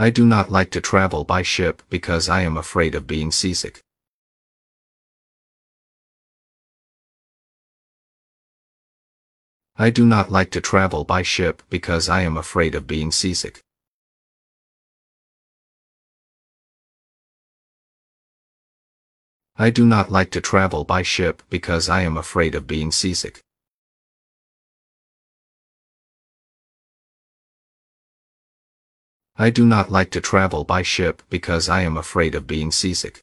I do not like to travel by ship because I am afraid of being seasick. I do not like to travel by ship because I am afraid of being seasick. I do not like to travel by ship because I am afraid of being seasick. I do not like to travel by ship because I am afraid of being seasick.